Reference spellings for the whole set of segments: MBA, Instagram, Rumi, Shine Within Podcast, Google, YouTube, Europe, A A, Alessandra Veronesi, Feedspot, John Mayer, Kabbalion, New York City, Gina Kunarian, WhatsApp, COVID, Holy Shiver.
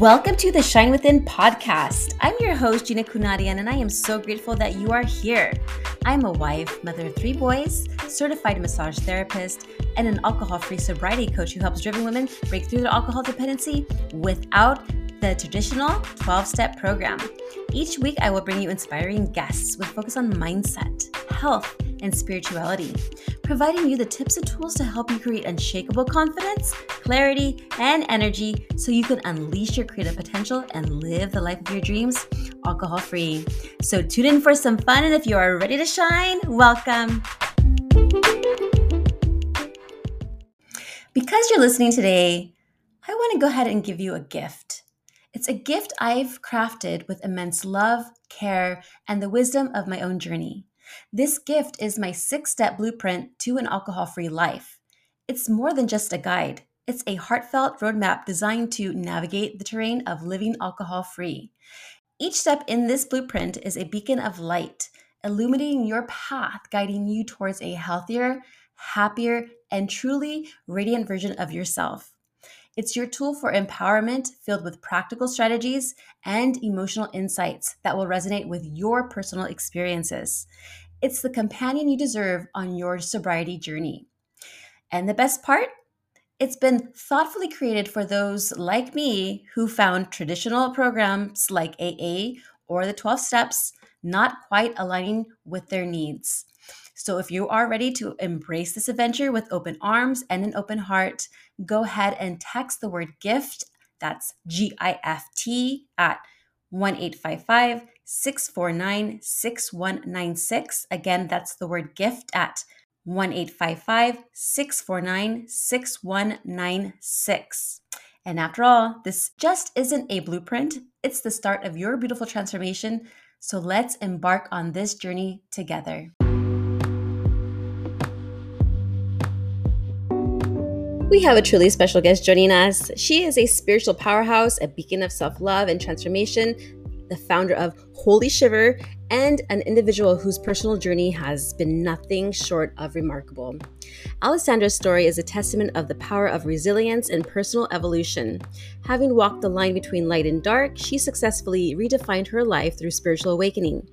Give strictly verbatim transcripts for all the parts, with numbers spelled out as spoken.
Welcome to the Shine Within Podcast. I'm your host, Gina Kunarian, and I am so grateful that you are here. I'm a wife, mother of three boys, certified massage therapist, and an alcohol-free sobriety coach who helps driven women break through their alcohol dependency without the traditional twelve-step program. Each week, I will bring you inspiring guests with focus on mindset, health, and spirituality, providing you the tips and tools to help you create unshakable confidence, clarity, and energy so you can unleash your creative potential and live the life of your dreams, alcohol-free. So tune in for some fun, and if you are ready to shine, welcome. Because you're listening today, I want to go ahead and give you a gift. It's a gift I've crafted with immense love, care, and the wisdom of my own journey. This gift is my six-step blueprint to an alcohol-free life. It's more than just a guide. It's a heartfelt roadmap designed to navigate the terrain of living alcohol-free. Each step in this blueprint is a beacon of light, illuminating your path, guiding you towards a healthier, happier, and truly radiant version of yourself. It's your tool for empowerment filled with practical strategies and emotional insights that will resonate with your personal experiences. It's the companion you deserve on your sobriety journey. And the best part? It's been thoughtfully created for those like me who found traditional programs like A A or the twelve steps not quite aligning with their needs. So if you are ready to embrace this adventure with open arms and an open heart, go ahead and text the word GIFT, that's G I F T, at one eight five five, six four nine, six one nine six. Again, that's the word GIFT at one eight five five, six four nine, six one nine six. And after all, this just isn't a blueprint. It's the start of your beautiful transformation. So let's embark on this journey together. We have a truly special guest joining us. She is a spiritual powerhouse, a beacon of self-love and transformation, the founder of Holy Shiver, and an individual whose personal journey has been nothing short of remarkable. Alessandra's story is a testament of the power of resilience and personal evolution. Having walked the line between light and dark, she successfully redefined her life through spiritual awakening.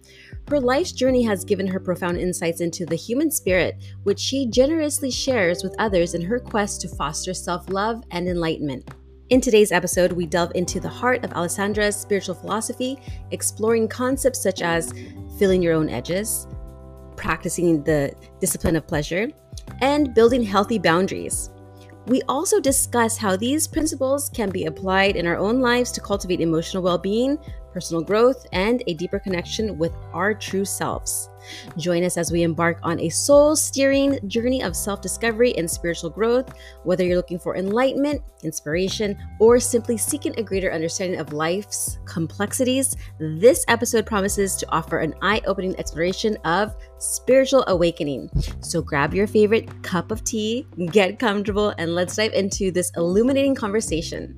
Her life's journey has given her profound insights into the human spirit, which she generously shares with others in her quest to foster self-love and enlightenment. In today's episode, we delve into the heart of Alessandra's spiritual philosophy, exploring concepts such as filling your own edges, practicing the discipline of pleasure, and building healthy boundaries. We also discuss how these principles can be applied in our own lives to cultivate emotional well-being, personal growth, and a deeper connection with our true selves. Join us as we embark on a soul-steering journey of self-discovery and spiritual growth, whether you're looking for enlightenment, inspiration, or simply seeking a greater understanding of life's complexities. This episode promises to offer an eye-opening exploration of spiritual awakening. So grab your favorite cup of tea, get comfortable, and let's dive into this illuminating conversation.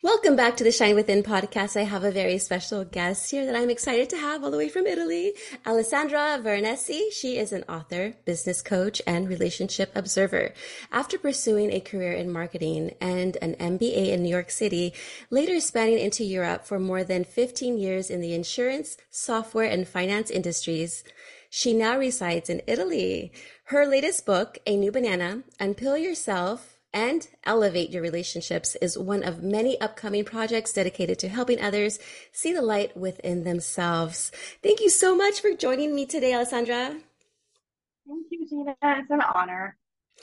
Welcome back to the Shine Within Podcast. I have a very special guest here that I'm excited to have all the way from Italy, Alessandra Veronesi. She is an author, business coach, and relationship observer. After pursuing a career in marketing and an M B A in New York City, later spanning into Europe for more than fifteen years in the insurance, software, and finance industries, she now resides in Italy. Her latest book, A New Banana, Unpeel Yourself and Elevate Your Relationships, is one of many upcoming projects dedicated to helping others see the light within themselves. Thank you so much for joining me today, Alessandra. Thank you, Gina. It's an honor.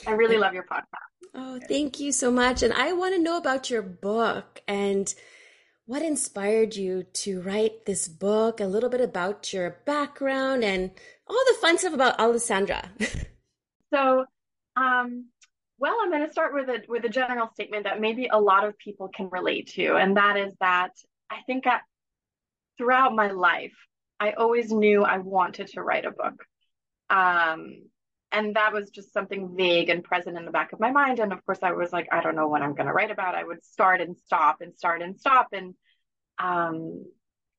I really love your podcast. Oh, thank you so much. And I want to know about your book and what inspired you to write this book, a little bit about your background and all the fun stuff about Alessandra. So, um, Well, I'm going to start with a with a general statement that maybe a lot of people can relate to, and that is that I think I, throughout my life, I always knew I wanted to write a book. Um, and that was just something vague and present in the back of my mind. And of course, I was like, I don't know what I'm going to write about. I would start and stop and start and stop. And um,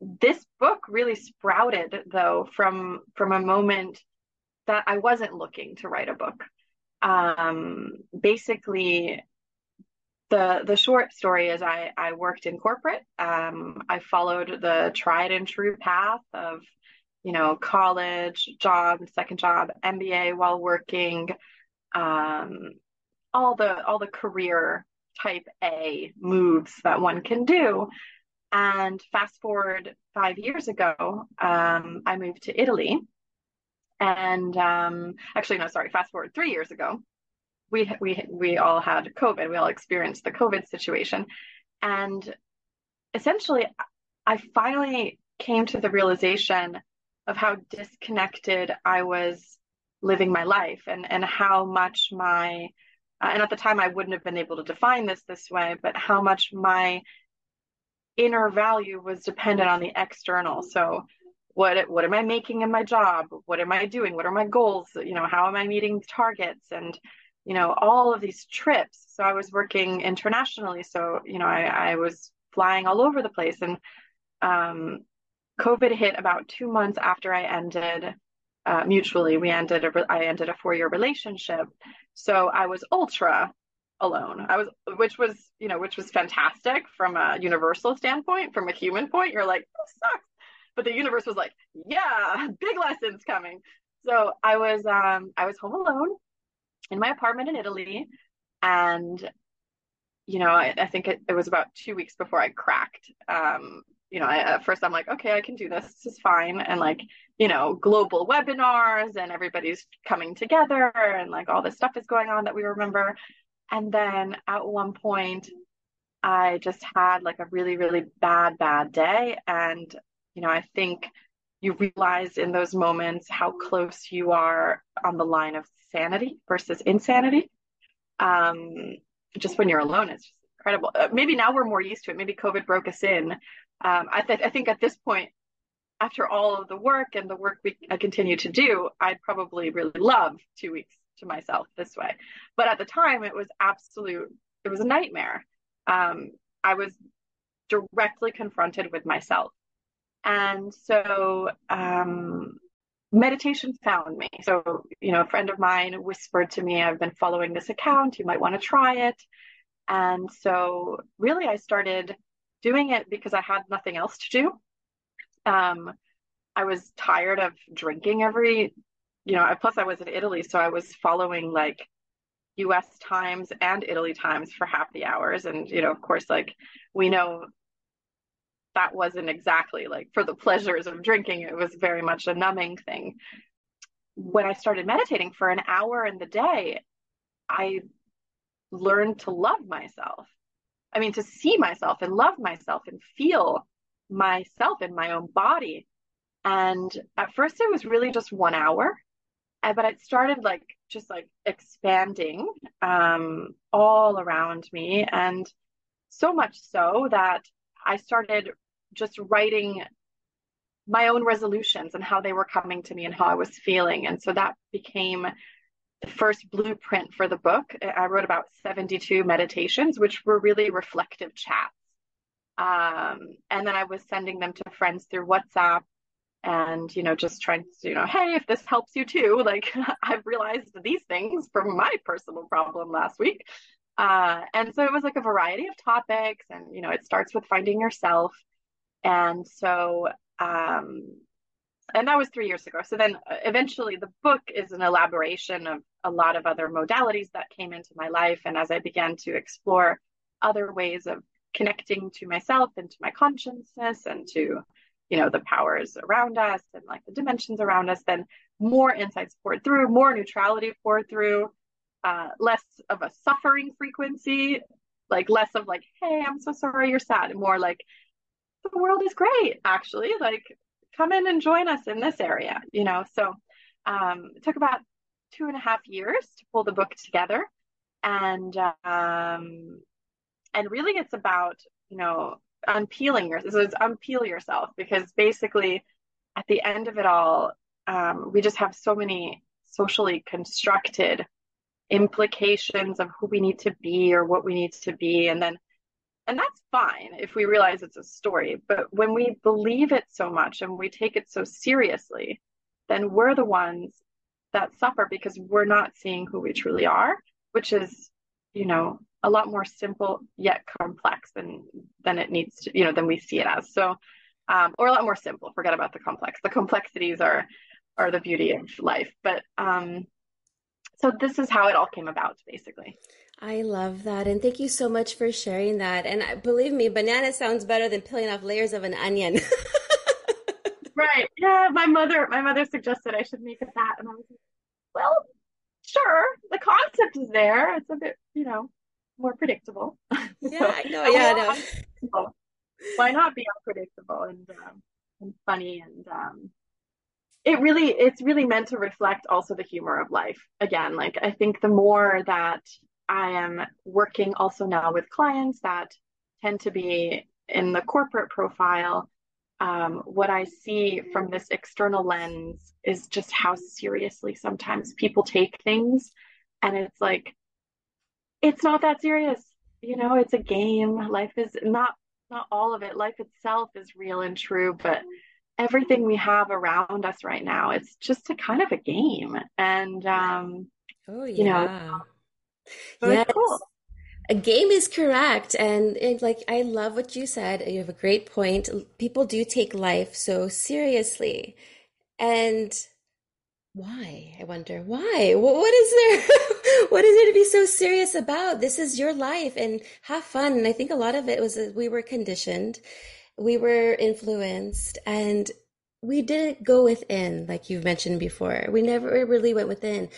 this book really sprouted, though, from from a moment that I wasn't looking to write a book. Um, basically, The the short story is I, I worked in corporate. Um, I followed the tried and true path of, you know, college, job, second job, M B A while working, um, all the all the career type A moves that one can do. And fast forward five years ago, um, I moved to Italy. And um, actually, no, sorry, fast forward three years ago. We we we all had COVID. We all experienced the COVID situation. And essentially, I finally came to the realization of how disconnected I was living my life and, and how much my, uh, and at the time I wouldn't have been able to define this this way, but how much my inner value was dependent on the external. So what what am I making in my job? What am I doing? What are my goals? You know, how am I meeting targets? And you know, all of these trips. So I was working internationally. So, you know, I, I was flying all over the place. And um, COVID hit about two months after I ended uh, mutually. We ended, a, I ended a four-year relationship. So I was ultra alone. I was, which was, you know, which was fantastic from a universal standpoint. From a human point, you're like, this sucks. But the universe was like, yeah, big lessons coming. So I was, um, I was home alone in my apartment in Italy. And, you know, I, I think it, it was about two weeks before I cracked. Um, you know, I, at first I'm like, okay, I can do this. This is fine. And like, you know, global webinars and everybody's coming together and like all this stuff is going on that we remember. And then at one point I just had like a really, really bad, bad day. And, you know, I think you realize in those moments how close you are on the line of sanity versus insanity. Um, just when you're alone, it's just incredible. Uh, maybe now we're more used to it. Maybe COVID broke us in. Um, I, th- I think at this point, after all of the work and the work we I continue to do, I'd probably really love two weeks to myself this way. But at the time, it was absolute, it was a nightmare. Um, I was directly confronted with myself. And so um, meditation found me. So, you know, a friend of mine whispered to me, I've been following this account, you might want to try it. And so really I started doing it because I had nothing else to do. Um, I was tired of drinking every, you know, plus I was in Italy. So I was following like U S times and Italy times for half the hours. And, you know, of course, like we know, that wasn't exactly like for the pleasures of drinking. It was very much a numbing thing. When I started meditating for an hour in the day, I learned to love myself. I mean, to see myself and love myself and feel myself in my own body. And at first it was really just one hour, but it started like, just like expanding um, all around me. And so much so that I started just writing my own resolutions and how they were coming to me and how I was feeling. And so that became the first blueprint for the book. I wrote about seventy-two meditations, which were really reflective chats. Um, and then I was sending them to friends through WhatsApp and, you know, just trying to, you know, hey, if this helps you too, like I've realized these things from my personal problem last week. Uh, and so it was like a variety of topics and, you know, it starts with finding yourself. And so, um, and that was three years ago. So then eventually the book is an elaboration of a lot of other modalities that came into my life. And as I began to explore other ways of connecting to myself and to my consciousness and to, you know, the powers around us and like the dimensions around us, then more insights poured through, more neutrality poured through. Uh, less of a suffering frequency, like less of like, hey, I'm so sorry you're sad, and more like, the world is great, actually, like, come in and join us in this area, you know. So um, it took about two and a half years to pull the book together. And, um, and really it's about, you know, unpeeling yourself. So it's unpeel yourself, because basically at the end of it all, um, we just have so many socially constructed implications of who we need to be or what we need to be. And then, and that's fine if we realize it's a story, but when we believe it so much and we take it so seriously, then we're the ones that suffer because we're not seeing who we truly are, which is, you know, a lot more simple yet complex than than it needs to, you know, than we see it as. So, um, or a lot more simple. Forget about the complex. The complexities are are the beauty of life. But um, so this is how it all came about, basically. I love that. And thank you so much for sharing that. And believe me, banana sounds better than peeling off layers of an onion. Right. Yeah. My mother, my mother suggested I should make it that. And I was like, well, sure. The concept is there. It's a bit, you know, more predictable. Yeah. So, I know. Yeah. I know. Why not be unpredictable and, um, and funny? And, um, it really, it's really meant to reflect also the humor of life. Again, like, I think the more that I am working also now with clients that tend to be in the corporate profile, um, what I see from this external lens is just how seriously sometimes people take things. And it's like, it's not that serious. You know, it's a game. Life is not, not all of it. Life itself is real and true, but everything we have around us right now, it's just a kind of a game. And, um, oh, yeah. You know, so yes. It's cool. A game is correct. And it, like, I love what you said. You have a great point. People do take life so seriously. And why? I wonder why? What, what is there? What is there to be so serious about? This is your life and have fun. And I think a lot of it was that we were conditioned, we were influenced, and we didn't go within, like you've mentioned before. We never really went within.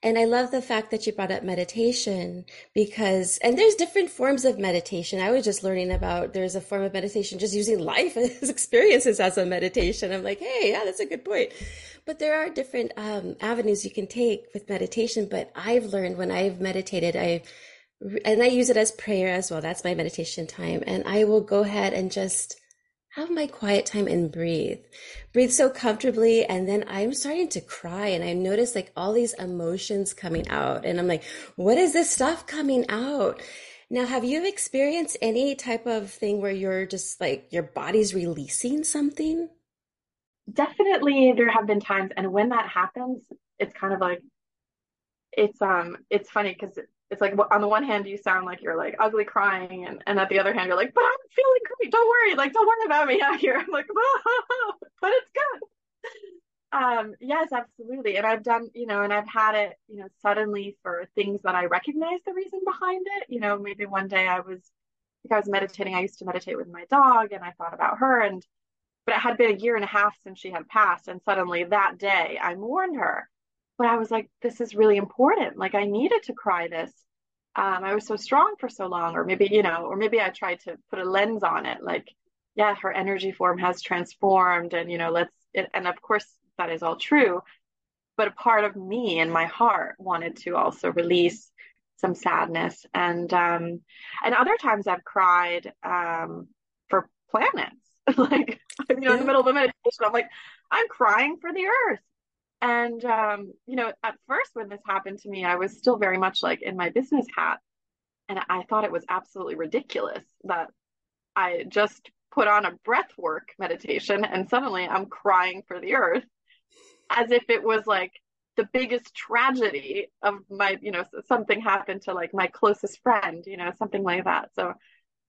And I love the fact that you brought up meditation, because, and there's different forms of meditation. I was just learning about, there's a form of meditation, just using life as experiences as a meditation. I'm like, hey, yeah, that's a good point. But there are different um, avenues you can take with meditation. But I've learned when I've meditated, I, and I use it as prayer as well. That's my meditation time. And I will go ahead and just have my quiet time and breathe, breathe so comfortably. And then I'm starting to cry. And I notice like all these emotions coming out and I'm like, what is this stuff coming out? Now, have you experienced any type of thing where you're just like, your body's releasing something? Definitely. There have been times. And when that happens, it's kind of like, it's, um, it's funny because it's like, on the one hand, you sound like you're like ugly crying. And, and at the other hand, you're like, but I'm feeling great. Don't worry. Like, don't worry about me out here. I'm like, whoa, but it's good. Um, yes, absolutely. And I've done, you know, and I've had it, you know, suddenly for things that I recognize the reason behind it. You know, maybe one day I was, I think I was meditating. I used to meditate with my dog and I thought about her, and, but it had been a year and a half since she had passed. And suddenly that day I mourned her. But I was like, this is really important. Like, I needed to cry this. Um, I was so strong for so long, or maybe, you know, or maybe I tried to put a lens on it. Like, yeah, her energy form has transformed and, you know, let's, it, and of course that is all true. But a part of me and my heart wanted to also release some sadness. And, um, and other times I've cried um, for planets. Like, you know, in the middle of a meditation, I'm like, I'm crying for the earth. And, um, you know, at first when this happened to me, I was still very much like in my business hat. And I thought it was absolutely ridiculous that I just put on a breath work meditation and suddenly I'm crying for the earth as if it was like the biggest tragedy of my, you know, something happened to like my closest friend, you know, something like that. So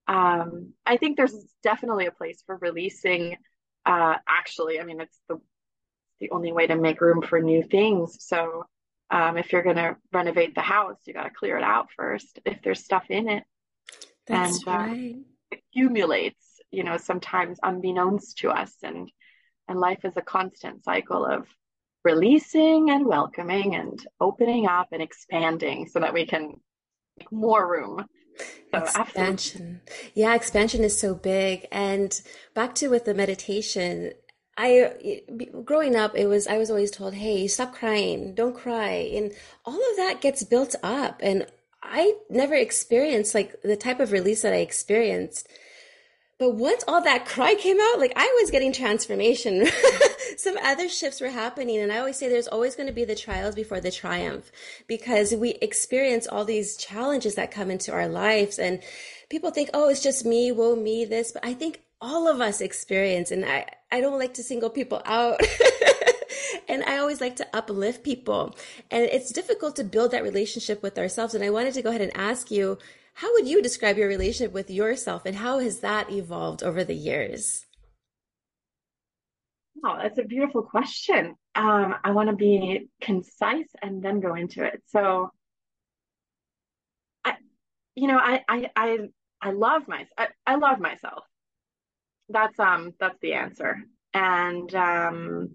um, I think there's definitely a place for releasing. Uh, actually, I mean, it's the the only way to make room for new things. So um, if you're going to renovate the house, you got to clear it out first if there's stuff in it. That's and, right. Um, it accumulates, you know, sometimes unbeknownst to us. And, and life is a constant cycle of releasing and welcoming and opening up and expanding so that we can make more room. So expansion. Absolutely. Yeah. Expansion is so big. And back to with the meditation, I, growing up, it was, I was always told, hey, stop crying, don't cry. And all of that gets built up. And I never experienced like the type of release that I experienced. But once all that cry came out, like I was getting transformation. Some other shifts were happening. And I always say there's always going to be the trials before the triumph, because we experience all these challenges that come into our lives. And people think, oh, it's just me, woe me, this. But I think all of us experience, and I, I don't like to single people out. And I always like to uplift people. And it's difficult to build that relationship with ourselves. And I wanted to go ahead and ask you, how would you describe your relationship with yourself, and how has that evolved over the years? Wow, that's a beautiful question. Um, I want to be concise and then go into it. So, I, you know, I, I, I, I love my, I, I love myself. That's um, that's the answer. And um,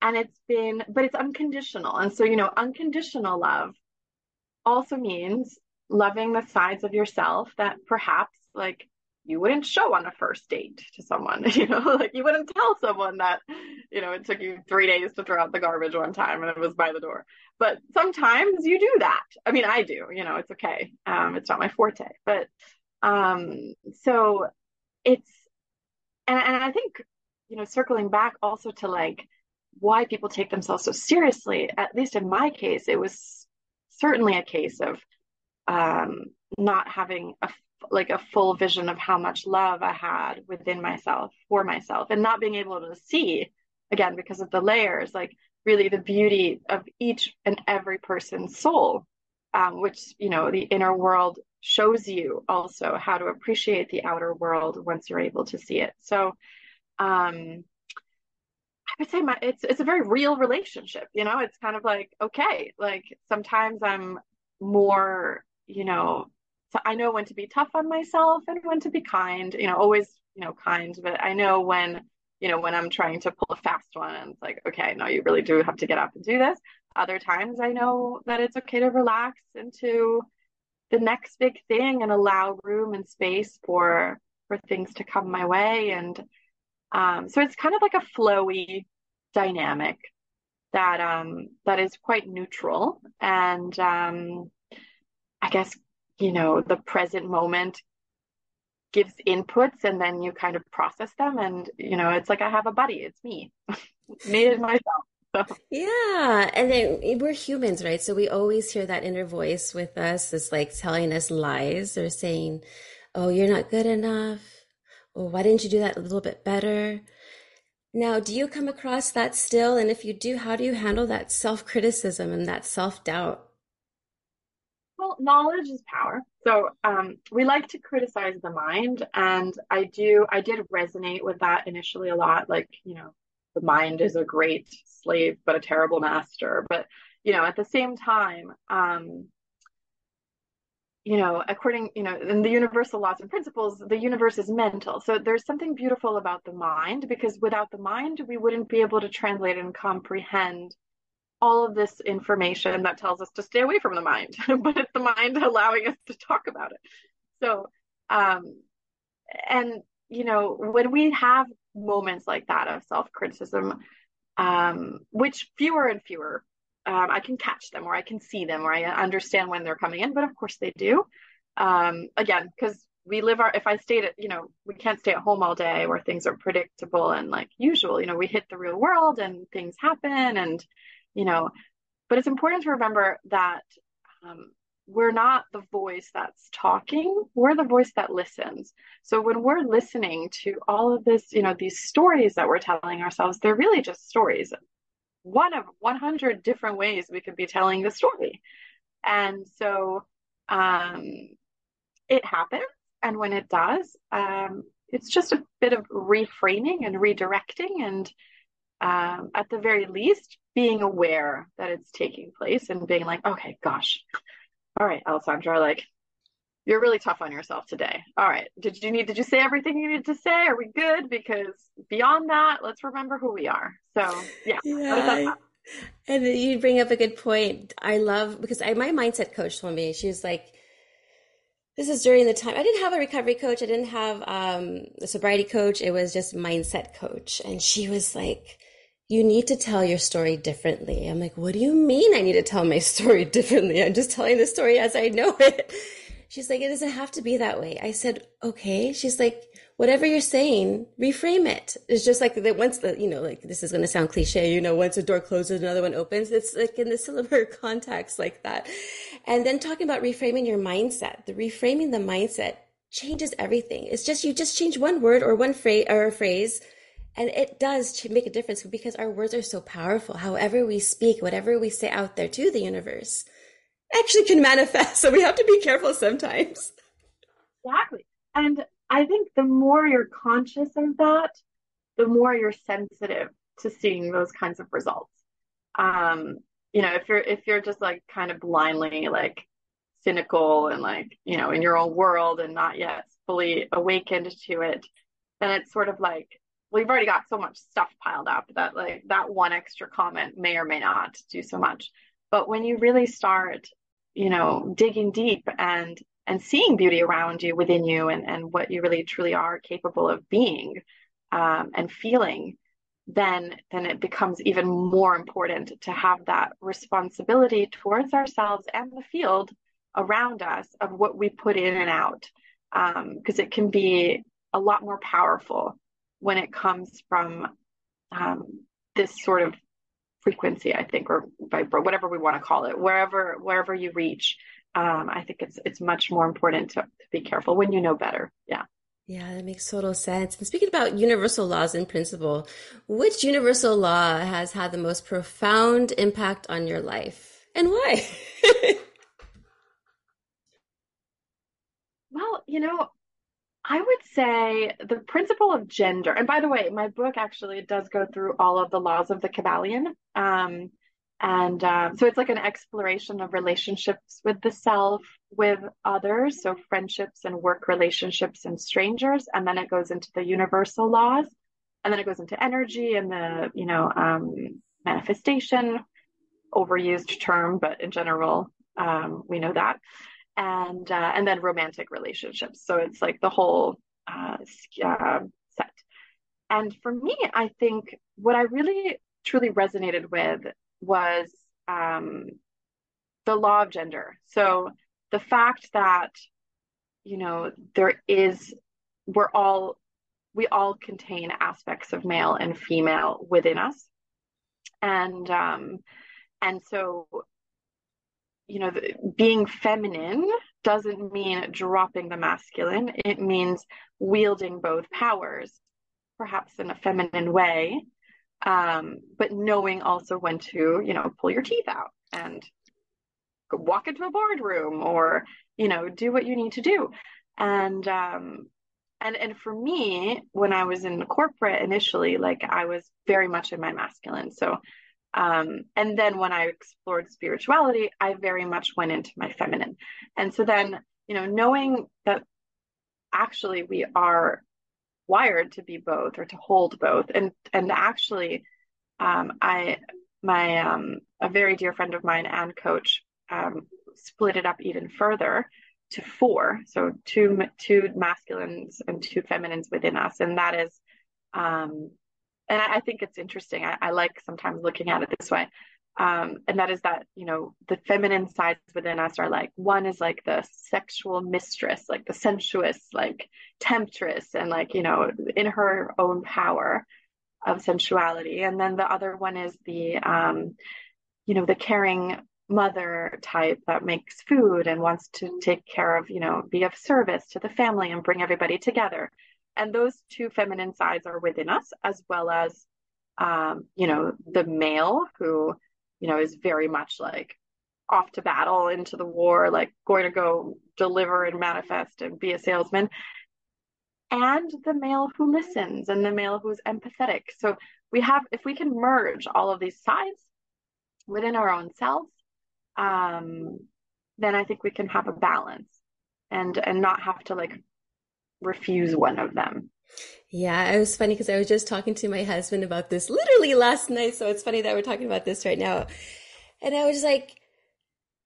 and it's been, but it's unconditional. And so, you know, unconditional love also means loving the sides of yourself that perhaps, like, you wouldn't show on a first date to someone, you know, like you wouldn't tell someone that, you know, it took you three days to throw out the garbage one time and it was by the door. But sometimes you do that. I mean, I do, you know, it's okay. Um, it's not my forte, but um, so it's, and, and I think, you know, circling back also to like why people take themselves so seriously, at least in my case, it was certainly a case of um, not having a like a full vision of how much love I had within myself for myself, and not being able to see, again, because of the layers, like really the beauty of each and every person's soul, um, which, you know, the inner world shows you also how to appreciate the outer world once you're able to see it. So um, I would say my, it's, it's a very real relationship, you know, it's kind of like, okay, like sometimes I'm more, you know, so I know when to be tough on myself and when to be kind, you know, always, you know, kind, but I know when, you know, when I'm trying to pull a fast one and it's like, okay, no, you really do have to get up and do this. Other times I know that it's okay to relax into the next big thing and allow room and space for, for things to come my way. And um, so it's kind of like a flowy dynamic that, um, that is quite neutral. And um, I guess, you know, the present moment gives inputs and then you kind of process them. And, you know, it's like, I have a buddy, it's me, made it myself. So. Yeah. And then we're humans, right? So we always hear that inner voice with us. It's like telling us lies or saying, oh, you're not good enough. Or why didn't you do that a little bit better? Now, do you come across that still? And if you do, how do you handle that self-criticism and that self-doubt? Well, knowledge is power. So um, we like to criticize the mind. And I do, I did resonate with that initially a lot. Like, you know, the mind is a great slave, but a terrible master. But, you know, at the same time, um, you know, according, you know, in the universal laws and principles, the universe is mental. So there's something beautiful about the mind, because without the mind, we wouldn't be able to translate and comprehend all of this information that tells us to stay away from the mind, but it's the mind allowing us to talk about it. So, um, and, you know, when we have moments like that of self-criticism, um, which fewer and fewer, um, I can catch them, or I can see them, or I understand when they're coming in, but of course they do. Um, again, because we live our, if I stayed at, you know, we can't stay at home all day where things are predictable and like usual, you know, we hit the real world and things happen. And, you know, but it's important to remember that um, we're not the voice that's talking, we're the voice that listens. So when we're listening to all of this, you know, these stories that we're telling ourselves, they're really just stories. One of one hundred different ways we could be telling the story. And so um, it happens. And when it does, um, it's just a bit of reframing and redirecting, and um, at the very least, being aware that it's taking place and being like, okay, gosh, all right, Alessandra, like, you're really tough on yourself today. All right, did you need, did you say everything you needed to say? Are we good? Because beyond that, let's remember who we are. So yeah. yeah. And you bring up a good point. I love, because I, my mindset coach told me, she was like, this is during the time I didn't have a recovery coach. I didn't have um, a sobriety coach. It was just mindset coach. And she was like, you need to tell your story differently. I'm like, what do you mean I need to tell my story differently? I'm just telling the story as I know it. She's like, it doesn't have to be that way. I said, okay. She's like, whatever you're saying, reframe it. It's just like that once the, you know, like this is going to sound cliche, you know, once a door closes, another one opens. It's like in the similar context like that. And then talking about reframing your mindset, the reframing the mindset changes everything. It's just, you just change one word or one phrase or a phrase, And it does make a difference because our words are so powerful. However we speak, whatever we say out there to the universe actually can manifest. So we have to be careful sometimes. Exactly. And I think the more you're conscious of that, the more you're sensitive to seeing those kinds of results. Um, you know, if you're, if you're just like kind of blindly like cynical and like, you know, in your own world and not yet fully awakened to it, then it's sort of like, well, you've already got so much stuff piled up that like that one extra comment may or may not do so much. But when you really start, you know, digging deep and, and seeing beauty around you, within you, and, and what you really truly are capable of being, um, and feeling, then, then it becomes even more important to have that responsibility towards ourselves and the field around us of what we put in and out. Um, because it can be a lot more powerful when it comes from um, this sort of frequency, I think, or vibra, whatever we want to call it, wherever wherever you reach. Um, I think it's it's much more important to, to be careful when you know better. Yeah. Yeah, that makes total sense. And speaking about universal laws in principle, which universal law has had the most profound impact on your life and why? Well, you know, I would say the principle of gender. And by the way, my book actually does go through all of the laws of the Kabbalion. Um, and uh, so it's like an exploration of relationships with the self, with others. So friendships and work relationships and strangers. And then it goes into the universal laws. And then it goes into energy and the, you know, um, manifestation, overused term, but in general, um, we know that. And uh, and then romantic relationships. So it's like the whole uh, uh, set. And for me, I think what I really truly resonated with was um, the law of gender. So the fact that, you know, there is, we're all, we all contain aspects of male and female within us. And um, and so, you know, being feminine doesn't mean dropping the masculine. It means wielding both powers, perhaps in a feminine way, um, but knowing also when to, you know, pull your teeth out and walk into a boardroom or, you know, do what you need to do. And um, and and for me, when I was in corporate initially, like I was very much in my masculine. So. Um, and then when I explored spirituality, I very much went into my feminine. And so then, you know, knowing that actually we are wired to be both or to hold both. And, and actually, um, I, my, um, a very dear friend of mine and coach, um, split it up even further to four. So two, two masculines and two feminines within us. And that is, um, and I think it's interesting. I, I like sometimes looking at it this way. Um, and that is that, you know, the feminine sides within us are like, one is like the sexual mistress, like the sensuous, like temptress, and like, you know, in her own power of sensuality. And then the other one is the, um, you know, the caring mother type that makes food and wants to take care of, you know, be of service to the family and bring everybody together. And those two feminine sides are within us, as well as, um, you know, the male who, you know, is very much like off to battle, into the war, like going to go deliver and manifest and be a salesman. And the male who listens and the male who's empathetic. So we have, if we can merge all of these sides within our own selves, um, then I think we can have a balance and, and not have to like refuse one of them. Yeah, it was funny because I was just talking to my husband about this literally last night. So it's funny that we're talking about this right now. And I was like,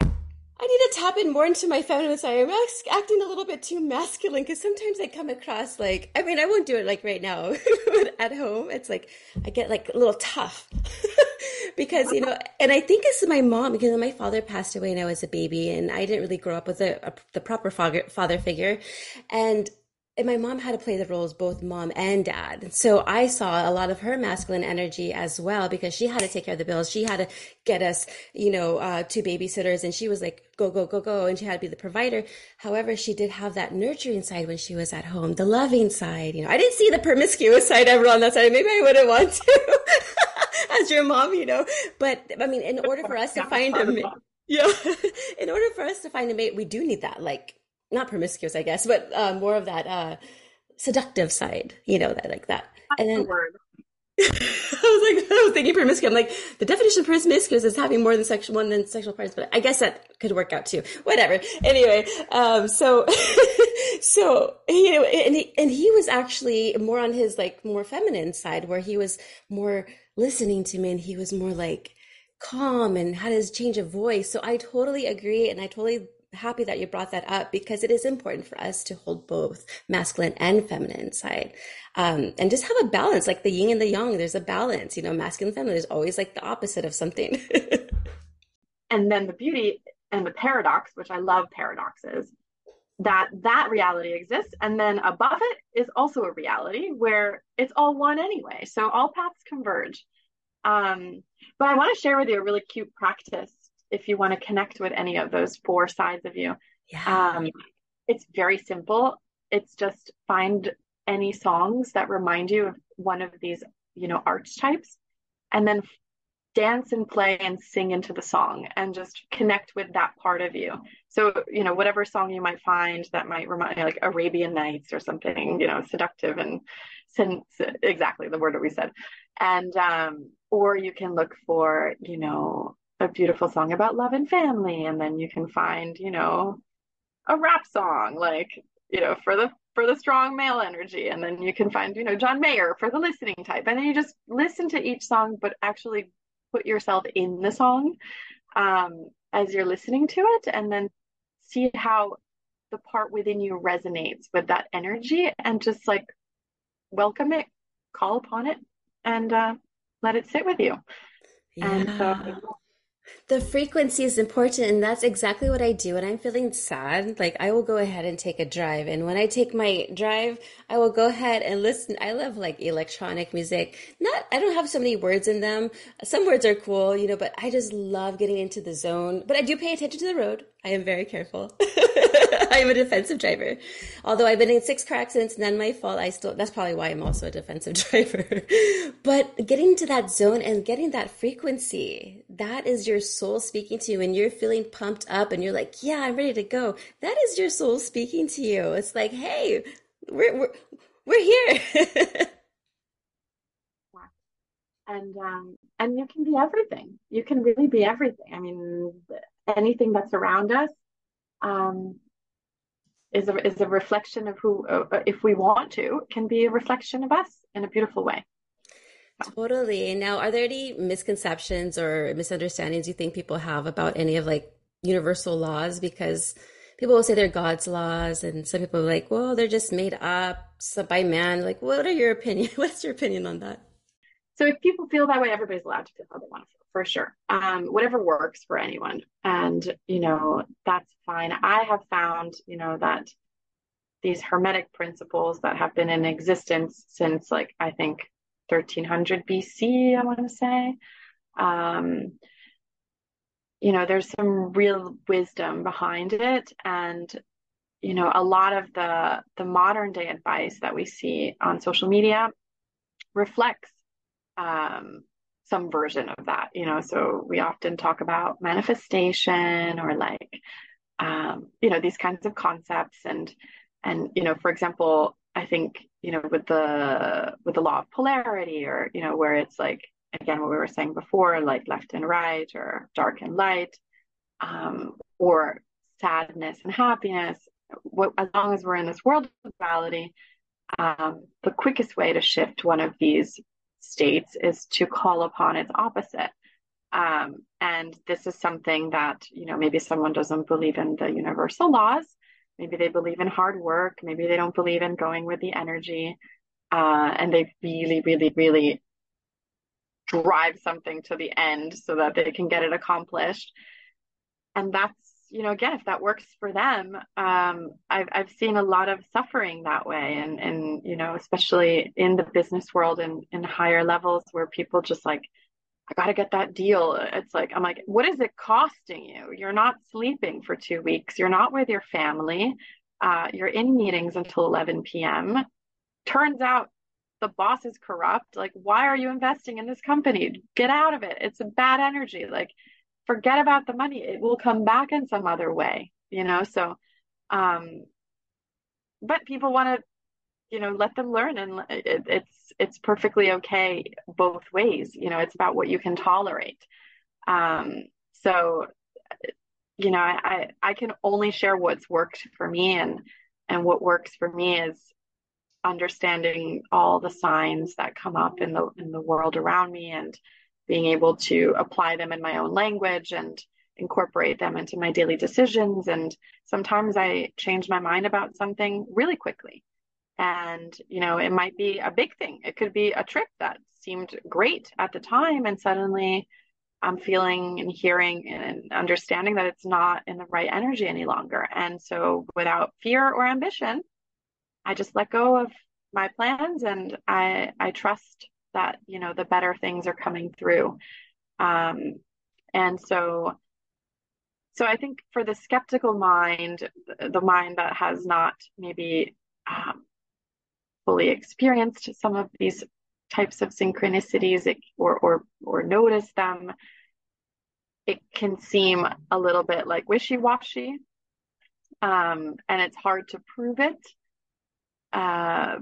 I need to tap in more into my feminine side. I'm acting a little bit too masculine because sometimes I come across like, I mean, I won't do it like right now, but at home, it's like, I get like a little tough because, you know, and I think it's my mom, because my father passed away when I was a baby and I didn't really grow up with a, a, the proper father, father figure. And And my mom had to play the roles, both mom and dad. So I saw a lot of her masculine energy as well, because she had to take care of the bills. She had to get us, you know, uh, two babysitters, and she was like, go, go, go, go. And she had to be the provider. However, she did have that nurturing side when she was at home, the loving side. You know, I didn't see the promiscuous side ever on that side. Maybe I wouldn't want to as your mom, you know, but I mean, in order for us to find a mate, yeah, in order for us to find a mate, we do need that, like, not promiscuous, I guess, but uh, more of that uh, seductive side, you know, that like that. That's and then the word. I was like, I was thinking promiscuous. I'm like, the definition of promiscuous is having more than sexual one than sexual partners, but I guess that could work out too. Whatever. Anyway, um, so so you know, and he, and he was actually more on his like more feminine side, where he was more listening to me, and he was more like calm and had his change of voice. So I totally agree, and I totally. Happy that you brought that up, because it is important for us to hold both masculine and feminine side, um, and just have a balance, like the yin and the yang. There's a balance, you know, masculine and feminine. There's always like the opposite of something. And then the beauty and the paradox, which I love paradoxes, that that reality exists. And then above it is also a reality where it's all one anyway. So all paths converge. Um, but I want to share with you a really cute practice if you want to connect with any of those four sides of you. Yeah. Um, it's very simple. It's just find any songs that remind you of one of these, you know, archetypes, and then dance and play and sing into the song and just connect with that part of you. So, you know, whatever song you might find that might remind you, like Arabian Nights or something, you know, seductive and since exactly the word that we said. And, um, or you can look for, you know, a beautiful song about love and family, and then you can find, you know, a rap song, like, you know, for the for the strong male energy, and then you can find, you know, John Mayer for the listening type, and then you just listen to each song, but actually put yourself in the song um, as you're listening to it, and then see how the part within you resonates with that energy, and just like welcome it, call upon it, and uh, let it sit with you. Yeah. And so. The frequency is important, and that's exactly what I do when I'm feeling sad. Like, I will go ahead and take a drive, and when I take my drive, I will go ahead and listen. I love like electronic music. Not, I don't have so many words in them. Some words are cool, you know, but I just love getting into the zone. But I do pay attention to the road. I am very careful. I am a defensive driver. Although I've been in six car accidents, none my fault. I still, that's probably why I'm also a defensive driver. But getting into that zone and getting that frequency, that is your soul speaking to you. When you're feeling pumped up and you're like, yeah, I'm ready to go. That is your soul speaking to you. It's like, hey, we're, we're, we're here. and, um, and you can be everything. You can really be everything. I mean, anything that's around us, um, is a, is a reflection of who, uh, if we want to, can be a reflection of us in a beautiful way. So. Totally. Now, are there any misconceptions or misunderstandings you think people have about any of like universal laws? Because people will say they're God's laws, and some people are like, well, they're just made up by man. Like, what are your opinion? What's your opinion on that? So if people feel that way, everybody's allowed to feel how they want to feel, for sure. Um, whatever works for anyone. And, you know, that's fine. I have found, you know, that these hermetic principles that have been in existence since, like, I think thirteen hundred B C, I want to say, um, you know, there's some real wisdom behind it. And, you know, a lot of the, the modern day advice that we see on social media reflects um some version of that, you know. So we often talk about manifestation or like um you know these kinds of concepts, and and you know, for example, I think, you know, with the with the law of polarity, or you know, where it's like, again, what we were saying before, like left and right, or dark and light, um or sadness and happiness, what, as long as we're in this world of duality, um the quickest way to shift one of these states is to call upon its opposite. Um, and this is something that, you know, maybe someone doesn't believe in the universal laws. Maybe they believe in hard work. Maybe they don't believe in going with the energy. Uh, and they really, really, really drive something to the end so that they can get it accomplished. And that's, you know, again, if that works for them, um, I've I've seen a lot of suffering that way, and and you know, especially in the business world and in higher levels where people just like, I got to get that deal. It's like, I'm like, what is it costing you? You're not sleeping for two weeks. You're not with your family. Uh, you're in meetings until eleven p.m. Turns out the boss is corrupt. Like, why are you investing in this company? Get out of it. It's a bad energy. Like, forget about the money. It will come back in some other way, you know? So, um, but people want to, you know, let them learn, and it, it's it's perfectly okay both ways. You know, it's about what you can tolerate. Um, so, you know, I, I I can only share what's worked for me, and and what works for me is understanding all the signs that come up in the in the world around me, and being able to apply them in my own language and incorporate them into my daily decisions. And sometimes I change my mind about something really quickly. And, you know, it might be a big thing. It could be a trip that seemed great at the time, and suddenly I'm feeling and hearing and understanding that it's not in the right energy any longer. And so without fear or ambition, I just let go of my plans, and I I trust that, you know, the better things are coming through. Um, and so so I think for the skeptical mind, the mind that has not maybe um, fully experienced some of these types of synchronicities or or or notice them, it can seem a little bit like wishy-washy, um, and it's hard to prove it. Uh,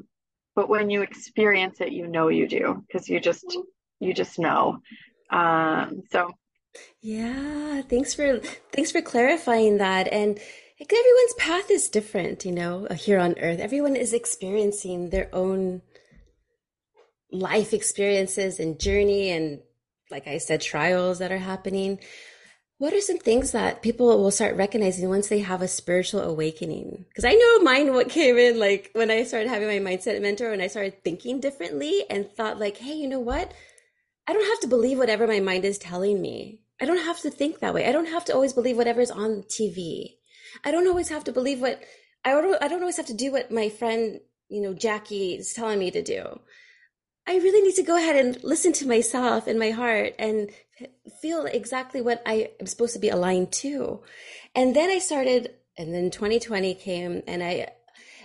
but when you experience it, you know you do, because you just you just know. Um, so, yeah, thanks for thanks for clarifying that. And everyone's path is different, you know, here on earth. Everyone is experiencing their own life experiences and journey, and like I said, trials that are happening. What are some things that people will start recognizing once they have a spiritual awakening? Because I know mine, what came in, like when I started having my mindset mentor, when I started thinking differently and thought like, hey, you know what? I don't have to believe whatever my mind is telling me. I don't have to think that way. I don't have to always believe whatever's on T V. I don't always have to believe what I don't, I don't always have to do what my friend, you know, Jackie is telling me to do. I really need to go ahead and listen to myself and my heart and feel exactly what I am supposed to be aligned to. And then I started, and then twenty twenty came, and I,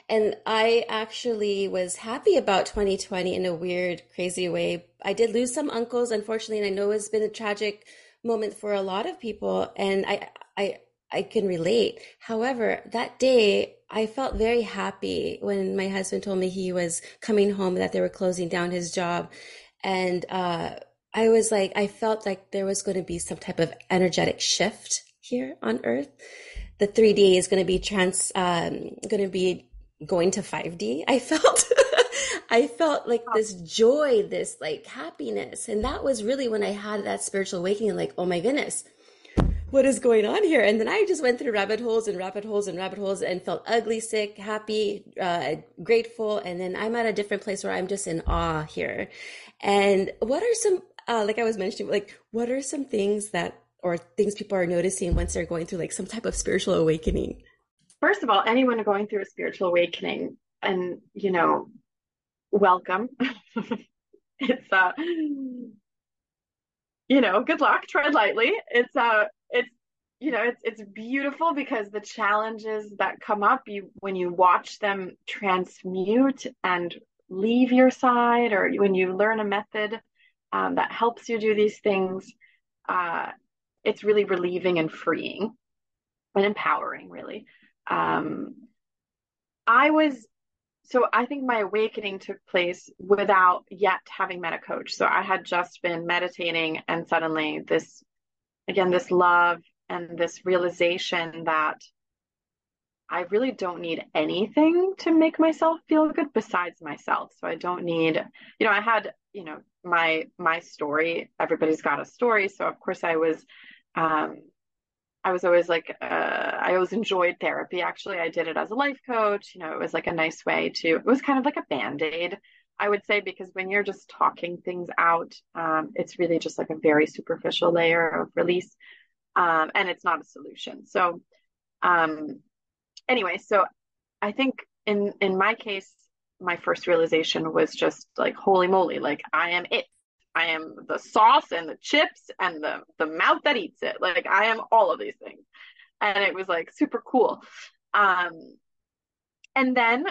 and I actually was happy about twenty twenty in a weird, crazy way. I did lose some uncles, unfortunately, and I know it's been a tragic moment for a lot of people. And I, I, I can relate. However, that day I felt very happy when my husband told me he was coming home, that they were closing down his job. And uh, I was like, I felt like there was going to be some type of energetic shift here on earth. The three D is going to be trans, um, going to be going to five D. I felt, I felt like this joy, this like happiness. And that was really when I had that spiritual awakening, like, oh my goodness, what is going on here? And then I just went through rabbit holes and rabbit holes and rabbit holes and felt ugly, sick, happy, uh, grateful. And then I'm at a different place where I'm just in awe here. And what are some, uh, like I was mentioning, like, what are some things that, or things people are noticing once they're going through like some type of spiritual awakening? First of all, anyone going through a spiritual awakening, and, you know, welcome. It's, uh, you know, good luck, tread lightly. It's, uh, It's, you know, it's it's beautiful, because the challenges that come up, you when you watch them transmute and leave your side, or when you learn a method um, that helps you do these things, uh, it's really relieving and freeing and empowering, really. Um, I was, so I think my awakening took place without yet having met a coach. So I had just been meditating, and suddenly this Again, this love and this realization that I really don't need anything to make myself feel good besides myself. So I don't need, you know, I had, you know, my, my story, everybody's got a story. So of course I was, um, I was always like, uh, I always enjoyed therapy. Actually, I did it as a life coach. You know, it was like a nice way to, it was kind of like a Band-Aid, I would say, because when you're just talking things out, um, it's really just like a very superficial layer of release. um, and it's not a solution. So um, anyway, so I think in, in my case, my first realization was just like, holy moly, like I am it. I am the sauce and the chips and the, the mouth that eats it. Like I am all of these things. And it was like super cool. Um, and then,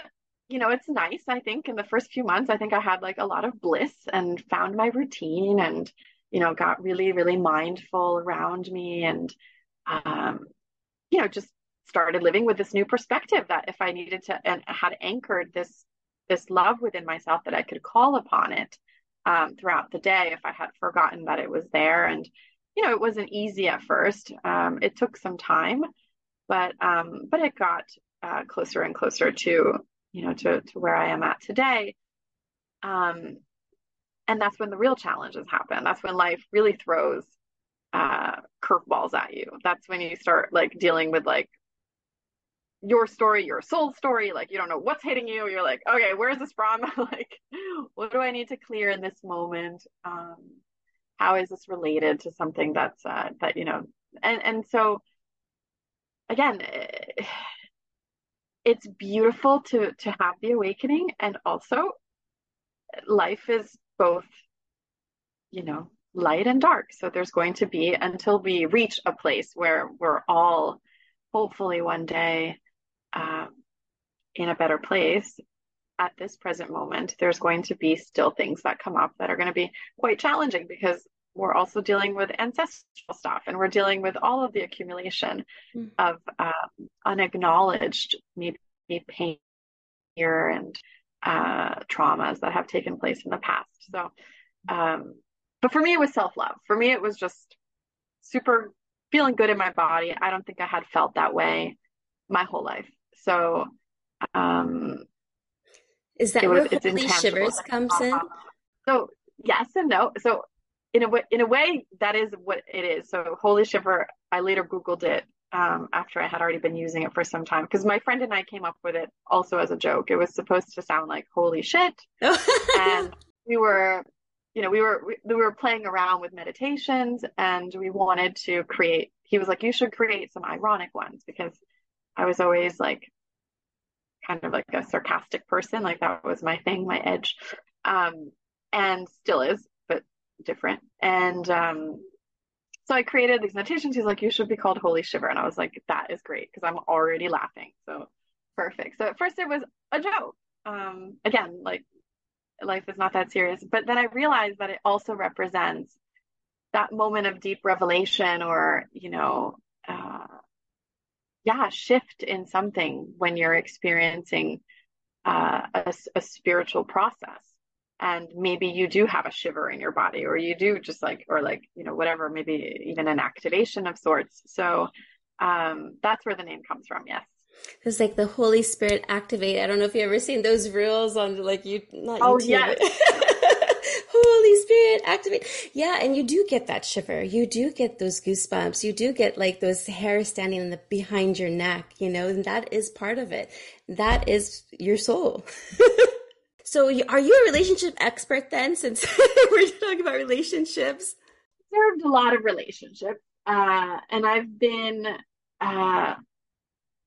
you know, it's nice. I think in the first few months, I think I had like a lot of bliss and found my routine and, you know, got really, really mindful around me and, um, you know, just started living with this new perspective that if I needed to, and had anchored this, this love within myself that I could call upon it. Um, throughout the day, if I had forgotten that it was there. And, you know, it wasn't easy at first. Um, it took some time, but, um, but it got uh, closer and closer to, you know, to, to where I am at today. Um, and that's when the real challenges happen. That's when life really throws uh, curveballs at you. That's when you start like dealing with like your story, your soul story, like, you don't know what's hitting you. You're like, okay, where's this from? Like, what do I need to clear in this moment? Um, how is this related to something that's, uh, that, you know, and, and so again, it's beautiful to, to have the awakening. And also life is both, you know, light and dark. So there's going to be, until we reach a place where we're all hopefully one day, Um, in a better place, at this present moment, there's going to be still things that come up that are going to be quite challenging, because we're also dealing with ancestral stuff and we're dealing with all of the accumulation mm-hmm. of um, unacknowledged maybe pain here and uh, traumas that have taken place in the past. So, um, but for me, it was self-love. For me, it was just super feeling good in my body. I don't think I had felt that way my whole life. So, um, is that it was, where Holy Shivers comes in? So yes and no. So in a way, in a way that is what it is. So Holy Shiver, I later Googled it, um, after I had already been using it for some time, because my friend and I came up with it also as a joke. It was supposed to sound like holy shit. And we were, you know, we were, we, we were playing around with meditations and we wanted to create, he was like, you should create some ironic ones, because I was always like, kind of like a sarcastic person. Like that was my thing, my edge. Um, and still is, but different. And um, so I created these meditations. He's like, you should be called Holy Shiver. And I was like, that is great, because I'm already laughing. So perfect. So at first it was a joke. Um, again, like life is not that serious. But then I realized that it also represents that moment of deep revelation or, you know, uh, yeah, shift in something when you're experiencing uh, a, a spiritual process. And maybe you do have a shiver in your body, or you do just like, or like, you know, whatever, maybe even an activation of sorts. So um, that's where the name comes from. Yes. It's like the Holy Spirit activate. I don't know if you've ever seen those reels on like you, not oh, YouTube. Yes. Holy Spirit, activate. Yeah, and you do get that shiver. You do get those goosebumps. You do get like those hairs standing in the behind your neck, you know, and that is part of it. That is your soul. So are you a relationship expert then, since we're talking about relationships? I've served a lot of relationships. Uh, and I've been, uh,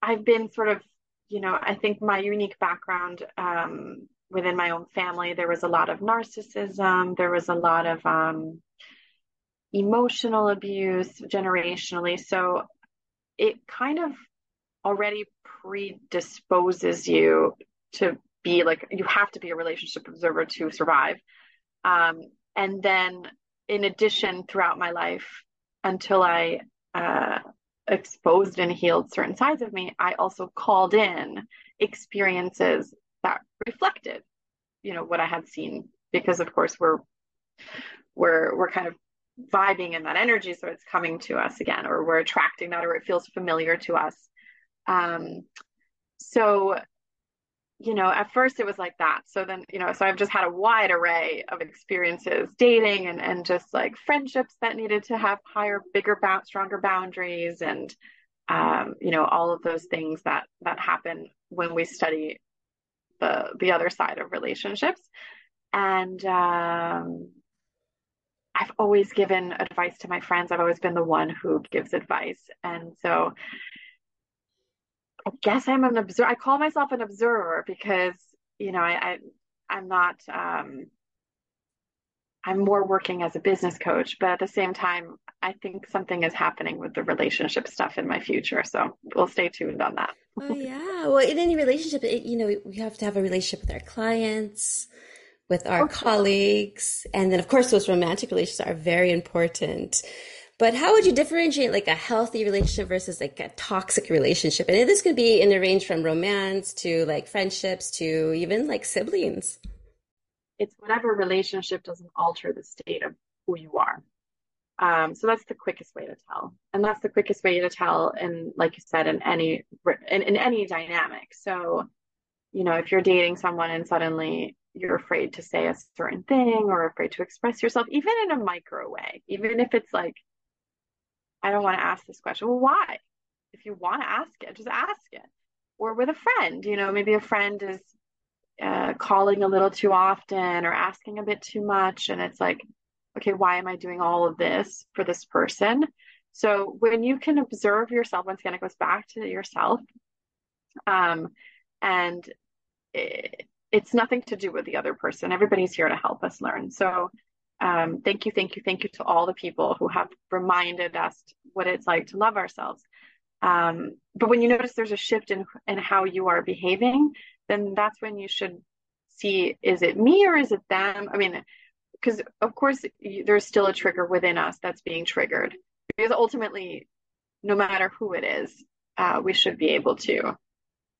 I've been sort of, you know, I think my unique background, um, within my own family, there was a lot of narcissism. There was a lot of um, emotional abuse generationally. So it kind of already predisposes you to be like, you have to be a relationship observer to survive. Um, and then in addition, throughout my life, until I uh, exposed and healed certain sides of me, I also called in experiences that reflected, you know, what I had seen, because of course we're, we're, we're kind of vibing in that energy. So it's coming to us again, or we're attracting that, or it feels familiar to us. Um, so, you know, at first it was like that. So then, you know, so I've just had a wide array of experiences, dating and, and just like friendships that needed to have higher, bigger, ba- stronger boundaries. And, um, you know, all of those things that, that happen when we study the the other side of relationships. And um I've always given advice to my friends. I've always been the one who gives advice. And so I guess I'm an observer. I call myself an observer because, you know, I, I I'm not, um, I'm more working as a business coach, but at the same time, I think something is happening with the relationship stuff in my future. So we'll stay tuned on that. Oh yeah. Well, in any relationship, it, you know, we have to have a relationship with our clients, with our okay. colleagues. And then of course, those romantic relationships are very important. But how would you differentiate like a healthy relationship versus like a toxic relationship? And this could be in the range from romance to like friendships to even like siblings. It's whatever relationship doesn't alter the state of who you are. Um, so that's the quickest way to tell. And that's the quickest way to tell. And like you said, in any, in, in any dynamic. So, you know, if you're dating someone and suddenly you're afraid to say a certain thing or afraid to express yourself, even in a micro way, even if it's like, I don't want to ask this question. Well, why? If you want to ask it, just ask it. Or with a friend, you know, maybe a friend is uh, calling a little too often or asking a bit too much. And it's like, okay, why am I doing all of this for this person? So when you can observe yourself, once again, it goes back to yourself. Um, and it, it's nothing to do with the other person. Everybody's here to help us learn. So Um, thank you, thank you, thank you to all the people who have reminded us what it's like to love ourselves. Um, but when you notice there's a shift in, in how you are behaving, then that's when you should see, is it me or is it them? I mean, because of course you, there's still a trigger within us that's being triggered. Because ultimately, no matter who it is, uh, we should be able to,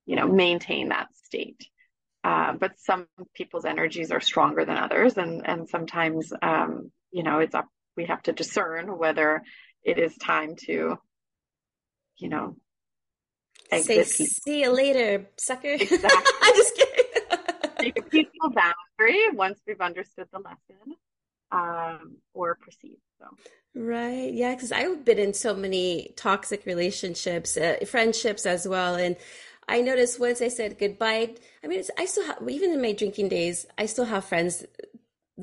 you know, maintain that state. Uh, but some people's energies are stronger than others. And, and sometimes, um, you know, it's up, we have to discern whether it is time to, you know, say, see you later, sucker. Exactly. I'm just kidding. Make a peaceful boundary once we've understood the lesson um, or proceed. So. Right. Yeah. Because I've been in so many toxic relationships, uh, friendships as well. And I noticed once I said goodbye, I mean, it's, I still have, even in my drinking days, I still have friends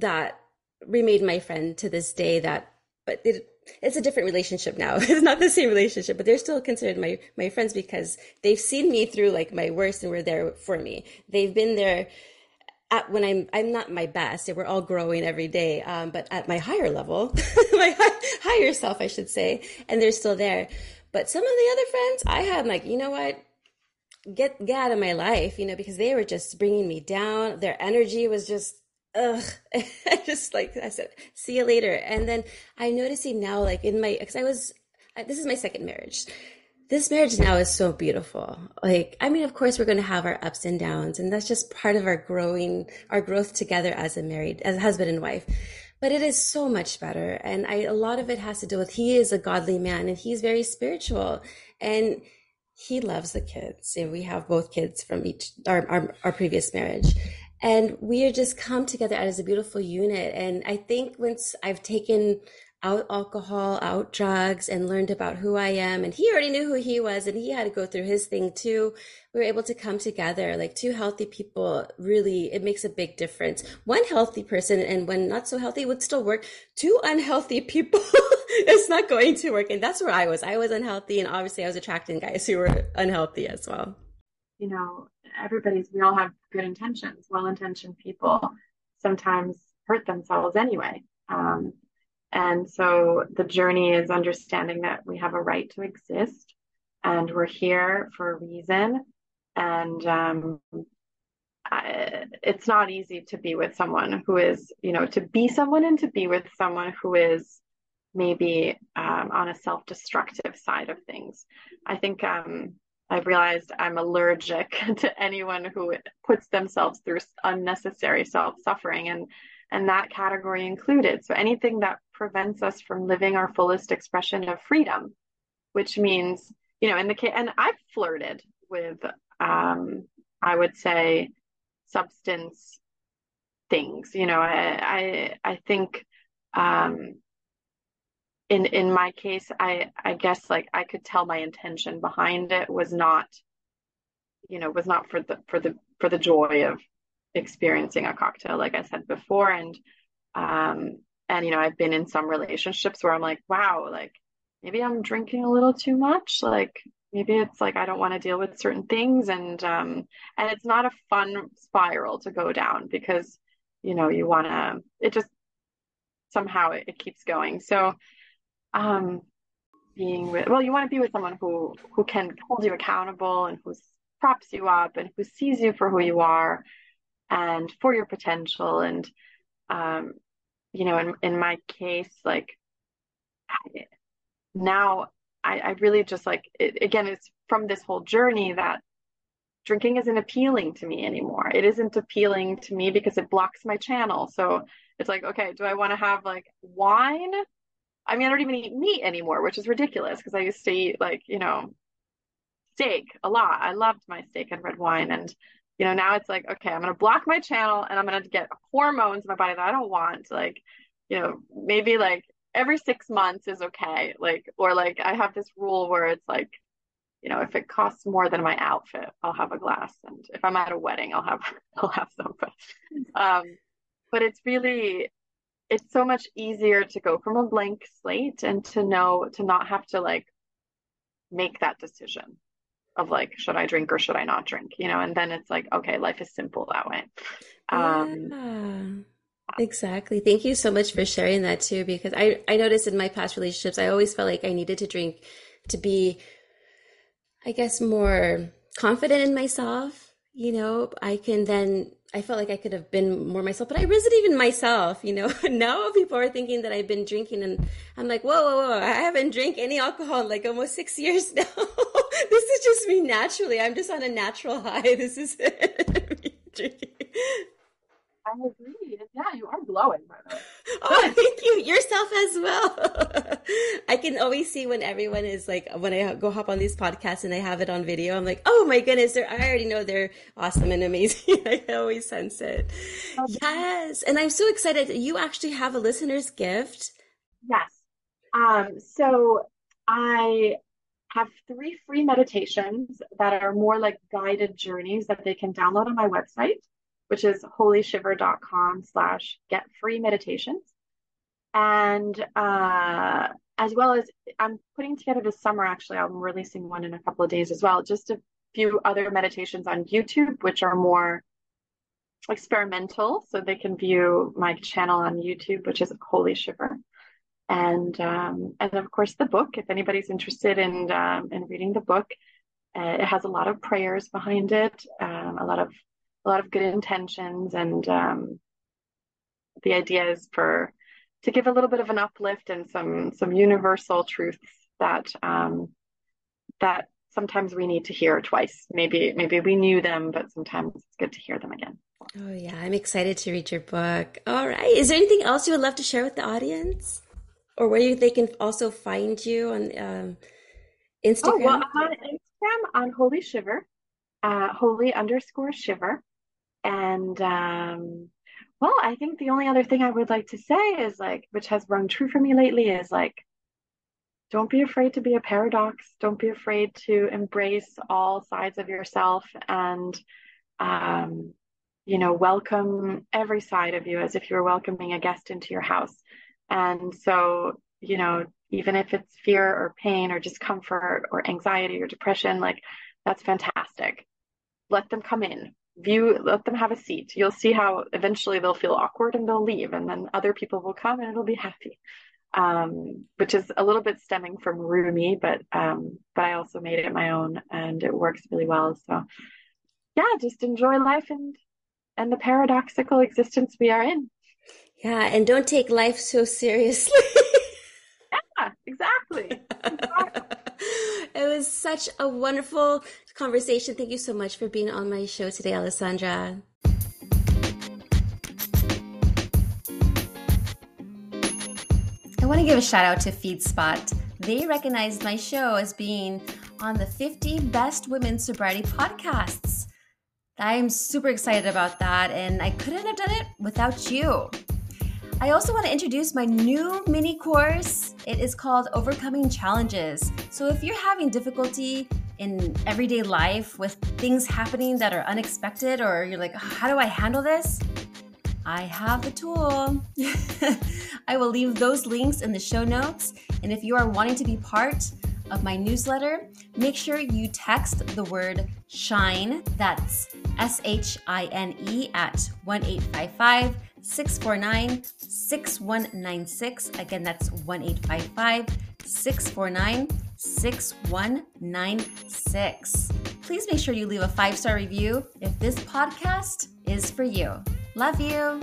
that remained my friend to this day that, but it, it's a different relationship now. It's not the same relationship, but they're still considered my, my friends because they've seen me through like my worst and were there for me. They've been there at when I'm, I'm not my best and we're all growing every day. Um, but at my higher level, my high, higher self, I should say, and they're still there. But some of the other friends I had, like, you know what? Get, get out of my life, you know, because they were just bringing me down. Their energy was just, ugh. I just like, I said, see you later. And then I'm noticing now, like in my, cause I was, this is my second marriage. This marriage now is so beautiful. Like, I mean, of course we're going to have our ups and downs and that's just part of our growing, our growth together as a married, as a husband and wife. But it is so much better. And I, a lot of it has to do with, he is a godly man and he's very spiritual and he loves the kids, and we have both kids from each our, our our previous marriage, and we are just come together as a beautiful unit. And I think once I've taken out alcohol, out drugs, and learned about who I am, and he already knew who he was, and he had to go through his thing too. We were able to come together like two healthy people. Really, it makes a big difference. One healthy person and one not so healthy would still work. Two unhealthy people. It's not going to work. And that's where I was. I was unhealthy. And obviously I was attracting guys who were unhealthy as well. You know, everybody's, we all have good intentions, well-intentioned people sometimes hurt themselves anyway. Um, and so the journey is understanding that we have a right to exist and we're here for a reason. And, um, I, it's not easy to be with someone who is, you know, to be someone and to be with someone who is, maybe um, on a self-destructive side of things. I think um, I've realized I'm allergic to anyone who puts themselves through unnecessary self-suffering, and, and that category included. So anything that prevents us from living our fullest expression of freedom, which means, you know, in the case, and I've flirted with, um, I would say, substance things. You know, I, I, I think, um, In in my case, I, I guess like I could tell my intention behind it was not, you know, was not for the for the for the joy of experiencing a cocktail, like I said before. And um, And, you know, I've been in some relationships where I'm like, wow, like maybe I'm drinking a little too much. Like maybe it's like, I don't want to deal with certain things. And, um, and it's not a fun spiral to go down because, you know, you want to, it just somehow it, it keeps going. So, um, being with, well, you want to be with someone who, who can hold you accountable and who props you up and who sees you for who you are and for your potential. And, um, you know, in, in my case, like I, now I, I really just like, it, again, it's from this whole journey that drinking isn't appealing to me anymore. It isn't appealing to me because it blocks my channel. So it's like, okay, do I want to have like wine? I mean, I don't even eat meat anymore, which is ridiculous because I used to eat like, you know, steak a lot. I loved my steak and red wine. And, you know, now it's like, okay, I'm going to block my channel and I'm going to get hormones in my body that I don't want. Like, you know, maybe like every six months is okay. Like, or like I have this rule where it's like, you know, if it costs more than my outfit, I'll have a glass. And if I'm at a wedding, I'll have, I'll have some. But, um, but it's really, it's so much easier to go from a blank slate and to know, to not have to like make that decision of like, should I drink or should I not drink? You know? And then it's like, okay, life is simple that way. Um, yeah, exactly. Thank you so much for sharing that too, because I, I noticed in my past relationships, I always felt like I needed to drink to be, I guess, more confident in myself. You know, I can then, I felt like I could have been more myself, but I wasn't even myself, you know. Now people are thinking that I've been drinking and I'm like, whoa, whoa, whoa, I haven't drank any alcohol in like almost six years now. This is just me naturally. I'm just on a natural high. This is it. Drinking. I agree. Yeah, you are glowing, by the way. Oh, thank you. Yourself as well. I can always see when everyone is like, when I go hop on these podcasts and I have it on video, I'm like, oh my goodness, they're, I already know they're awesome and amazing. I always sense it. Okay. Yes. And I'm so excited that you actually have a listener's gift. Yes. Um, so I have three free meditations that are more like guided journeys that they can download on my website, which is holyshiver.com slash get free meditations. And uh, as well as I'm putting together this summer, actually, I'm releasing one in a couple of days as well, just a few other meditations on YouTube, which are more experimental. So they can view my channel on YouTube, which is Holy Shiver. And, um, and of course, the book, if anybody's interested in, um, in reading the book, uh, it has a lot of prayers behind it, um, a lot of a lot of good intentions. And um, the idea is for, to give a little bit of an uplift and some, some universal truths that, um, that sometimes we need to hear twice. Maybe, maybe we knew them, but sometimes it's good to hear them again. Oh yeah. I'm excited to read your book. All right. Is there anything else you would love to share with the audience or where you, they can also find you on um, Instagram? Oh, well, I'm on Instagram on Holy Shiver. Uh, holy underscore shiver. And, um, well, I think the only other thing I would like to say is like, which has rung true for me lately is like, don't be afraid to be a paradox. Don't be afraid to embrace all sides of yourself and, um, you know, welcome every side of you as if you were welcoming a guest into your house. And so, you know, even if it's fear or pain or discomfort or anxiety or depression, like that's fantastic. Let them come in, view, let them have a seat. You'll see how eventually they'll feel awkward and they'll leave, and then other people will come and it'll be happy, um, which is a little bit stemming from Rumi, but, um, but I also made it my own and it works really well. So yeah, just enjoy life and, and the paradoxical existence we are in. Yeah. And don't take life so seriously. Yeah, exactly. Exactly. It was such a wonderful conversation. Thank you so much for being on my show today, Alessandra. I want to give a shout out to Feedspot. They recognized my show as being on the fifty Best Women's Sobriety Podcasts. I am super excited about that, and I couldn't have done it without you. I also want to introduce my new mini course. It is called Overcoming Challenges. So if you're having difficulty in everyday life with things happening that are unexpected, or you're like, how do I handle this? I have the tool. I will leave those links in the show notes. And if you are wanting to be part of my newsletter, make sure you text the word SHINE, that's S H I N E, at one eight five five, six four nine, six one nine six. Again, that's one eight five five, six four nine, six one nine six. Please make sure you leave a five-star review if this podcast is for you. Love you.